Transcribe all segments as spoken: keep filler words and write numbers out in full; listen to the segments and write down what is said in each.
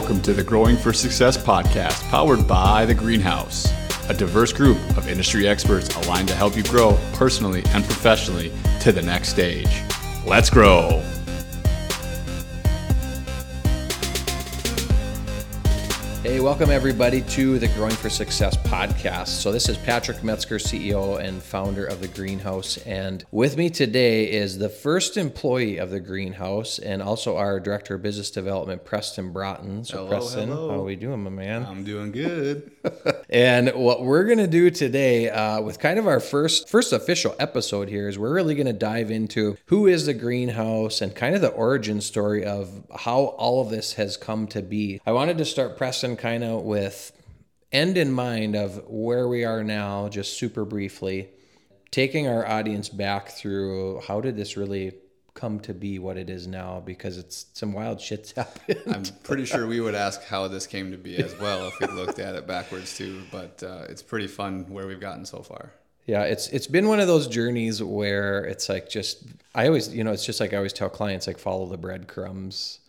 Welcome to the Growing for Success podcast, powered by The Greenhouse, a diverse group of industry experts aligned to help you grow personally and professionally to the next stage. Let's grow. Hey, welcome everybody to the Growing for Success podcast. So this is Patrick Metzger, C E O and founder of The Greenhouse. And with me today is the first employee of The Greenhouse and also our director of business development, Preston Broughton. So hello, Preston, hello. How are we doing, my man? I'm doing good. And what we're going to do today uh, with kind of our first, first official episode here is we're really going to dive into who is The Greenhouse and kind of the origin story of how all of this has come to be. I wanted to start, Preston, kind of with end in mind of where we are now, just super briefly, taking our audience back through how did this really come to be what it is now, because it's some wild shit's happened. I'm pretty sure we would ask how this came to be as well if we looked at it backwards too, but uh, it's pretty fun where we've gotten so far. Yeah, it's it's been one of those journeys where it's like just, I always, you know, it's just like I always tell clients, like follow the breadcrumbs.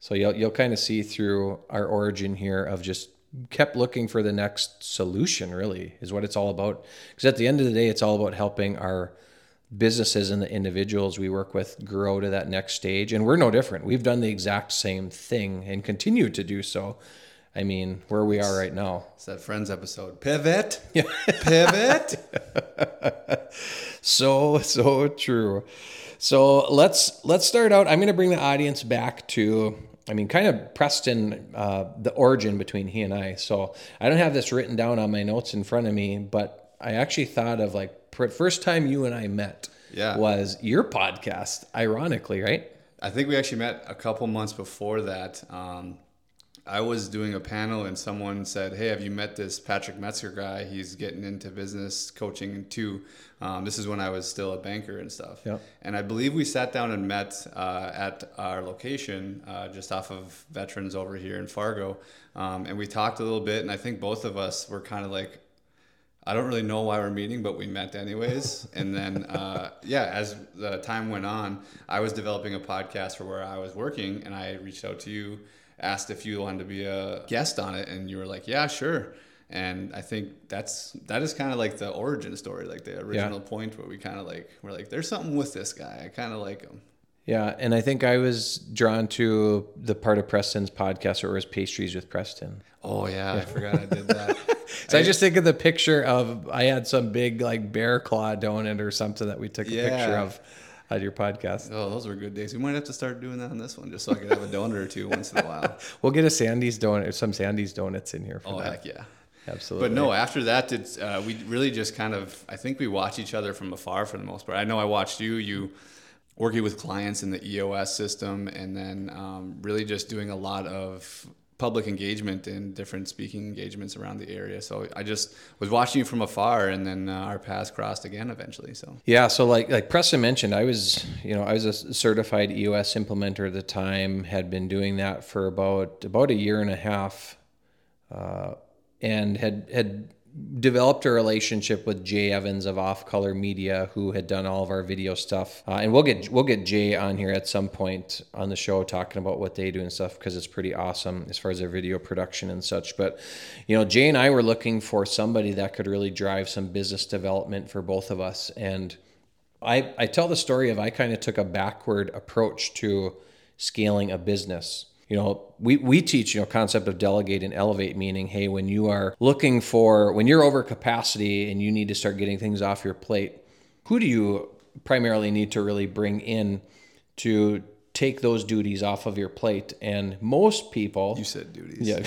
So you'll you'll kind of see through our origin here of just kept looking for the next solution, really, is what it's all about. Because at the end of the day, it's all about helping our businesses and the individuals we work with grow to that next stage. And we're no different. We've done the exact same thing and continue to do so. I mean, where we are right now. It's that Friends episode. Pivot. Yeah. Pivot. So, so true. So let's let's start out. I'm going to bring the audience back to, I mean, kind of Preston, uh, the origin between he and I. So I don't have this written down on my notes in front of me, but I actually thought of like pr- first time you and I met yeah. was your podcast, ironically, right? I think we actually met a couple months before that. Um, I was doing a panel and someone said, hey, have you met this Patrick Metzger guy? He's getting into business coaching too. Um, this is when I was still a banker and stuff. Yep. And I believe we sat down and met uh, at our location uh, just off of Veterans over here in Fargo. Um, and we talked a little bit. And I think both of us were kind of like, I don't really know why we're meeting, but we met anyways. And then, uh, yeah, as the time went on, I was developing a podcast for where I was working. And I reached out to you, asked if you wanted to be a guest on it, and you were like, yeah, sure. And I think that's, that is kind of like the origin story, like the original yeah. point where we kind of like, we're like, there's something with this guy. I kind of like him. Yeah. And I think I was drawn to the part of Preston's podcast where it was Pastries with Preston. Oh yeah. yeah. I forgot I did that. So I, I just think of the picture of, I had some big like bear claw donut or something that we took a yeah. picture of. At your podcast. Oh, those were good days. We might have to start doing that on this one just so I could have a donut or two once in a while. We'll get a Sandy's donut, or some Sandy's donuts in here for oh, that. Oh, heck yeah. Absolutely. But no, after that, it's, uh, we really just kind of, I think we watch each other from afar for the most part. I know I watched you, you working with clients in the E O S system, and then um, really just doing a lot of public engagement and different speaking engagements around the area. So I just was watching you from afar, and then uh, our paths crossed again eventually. So yeah, so like like Preston mentioned, I was you know I was a certified E O S implementer at the time, had been doing that for about about a year and a half, uh, and had had developed a relationship with Jay Evans of Off Color Media, who had done all of our video stuff. Uh, and we'll get we'll get Jay on here at some point on the show talking about what they do and stuff, because it's pretty awesome as far as their video production and such. But, you know, Jay and I were looking for somebody that could really drive some business development for both of us. And I, I tell the story of I kind of took a backward approach to scaling a business. You know, we, we teach, you know, concept of delegate and elevate, meaning, hey, when you are looking for, when you're over capacity and you need to start getting things off your plate, who do you primarily need to really bring in to take those duties off of your plate? And most people... You said duties. Yeah.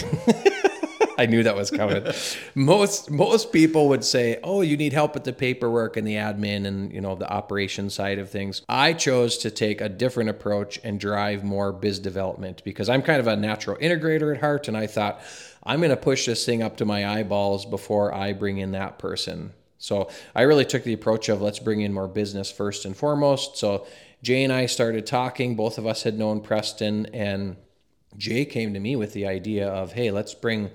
I knew that was coming. most most people would say, oh, you need help with the paperwork and the admin and, you know, the operations side of things. I chose to take a different approach and drive more biz development, because I'm kind of a natural integrator at heart. And I thought, I'm going to push this thing up to my eyeballs before I bring in that person. So I really took the approach of let's bring in more business first and foremost. So Jay and I started talking. Both of us had known Preston, and Jay came to me with the idea of, hey, let's bring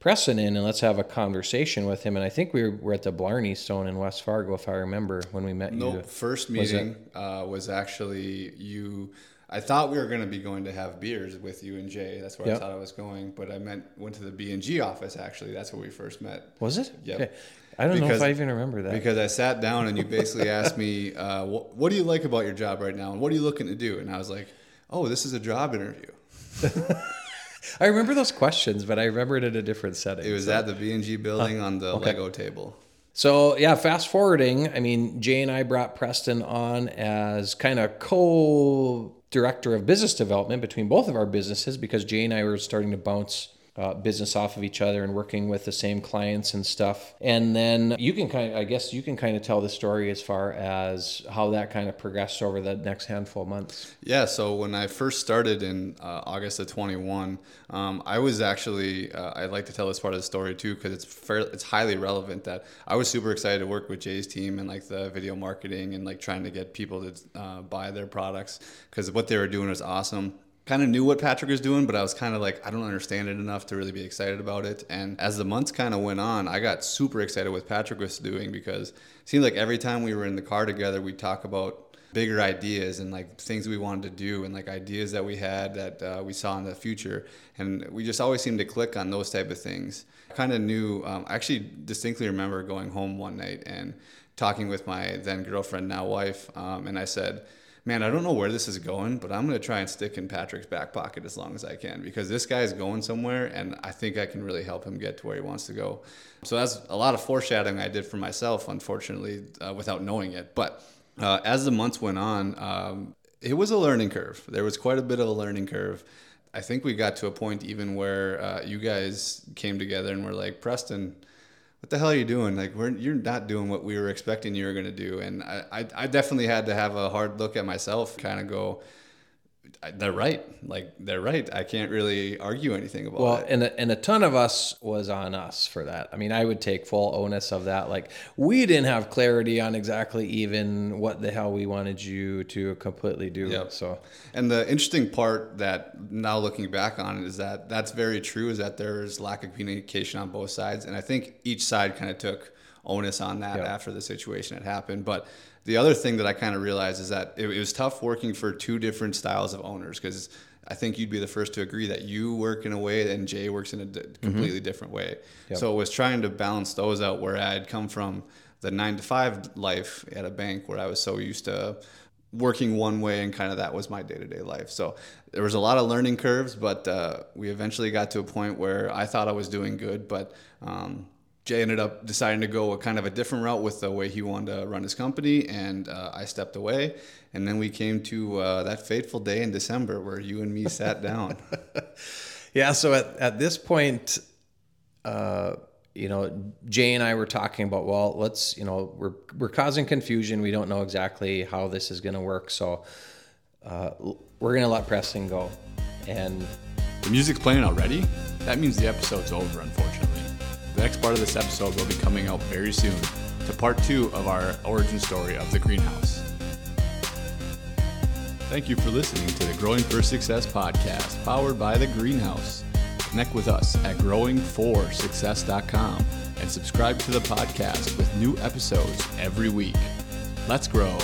Preston in and let's have a conversation with him. And I think we were at the Blarney Stone in West Fargo, if I remember, when we met. No, you. No, first meeting was, uh, was actually you I thought we were going to be going to have beers with you and Jay. That's where yep. I thought I was going. But I meant went to the B and G office, actually. That's where we first met. Was it? Yep. Okay. I don't because, know if I even remember that. Because I sat down and you basically asked me, uh, what, what do you like about your job right now? And what are you looking to do? And I was like, oh, this is a job interview. I remember those questions, but I remember it in a different setting. It was so. at the B and G building huh. on the okay. Lego table. So yeah, fast forwarding, I mean, Jay and I brought Preston on as kind of co-director of business development between both of our businesses, because Jay and I were starting to bounce uh, business off of each other and working with the same clients and stuff. And then you can kind of, I guess you can kind of tell the story as far as how that kind of progressed over the next handful of months. Yeah, so when I first started in uh, August of twenty-one, um, I was actually, uh, I'd like to tell this part of the story too, because it's fair, it's highly relevant, that I was super excited to work with Jay's team and like the video marketing and like trying to get people to uh, buy their products, because what they were doing was awesome. Kind of knew what Patrick was doing, but I was kind of like, I don't understand it enough to really be excited about it. And as the months kind of went on, I got super excited what Patrick was doing, because it seemed like every time we were in the car together, we'd talk about bigger ideas and like things we wanted to do and like ideas that we had that uh, we saw in the future. And we just always seemed to click on those type of things. I kind of knew, um, I actually distinctly remember going home one night and talking with my then girlfriend, now wife. Um, and I said, man, I don't know where this is going, but I'm going to try and stick in Patrick's back pocket as long as I can, because this guy is going somewhere and I think I can really help him get to where he wants to go. So that's a lot of foreshadowing I did for myself, unfortunately, uh, without knowing it. But uh, as the months went on, um, it was a learning curve. There was quite a bit of a learning curve. I think we got to a point even where uh, you guys came together and were like, Preston, what the hell are you doing? Like, we're, you're not doing what we were expecting you were going to do. And I, I, I definitely had to have a hard look at myself, kind of go, they're right. Like, they're right. I can't really argue anything about well, that. Well, and a, and a ton of us was on us for that. I mean, I would take full onus of that. Like, we didn't have clarity on exactly even what the hell we wanted you to completely do. Yep. So, and the interesting part that now looking back on it is that that's very true, is that there's lack of communication on both sides. And I think each side kind of took onus on that yep. after the situation had happened. But the other thing that I kind of realized is that it, it was tough working for two different styles of owners, because I think you'd be the first to agree that you work in a way and Jay works in a d- completely mm-hmm. different way. Yep. So it was trying to balance those out, where I had come from the nine to five life at a bank where I was so used to working one way, and kind of that was my day-to-day life. So there was a lot of learning curves, but uh, we eventually got to a point where I thought I was doing good, but um, Jay ended up deciding to go a kind of a different route with the way he wanted to run his company, and uh, I stepped away. And then we came to uh, that fateful day in December where you and me sat down. Yeah, so at, at this point, uh, you know, Jay and I were talking about, well, let's, you know, we're we're causing confusion. We don't know exactly how this is going to work, so uh, we're going to let Preston go. And the music's playing already? That means the episode's over, unfortunately. The next part of this episode will be coming out very soon, to part two of our origin story of The Greenhouse. Thank you for listening to the Growing for Success podcast, powered by The Greenhouse. Connect with us at growing for success dot com and subscribe to the podcast with new episodes every week. Let's grow.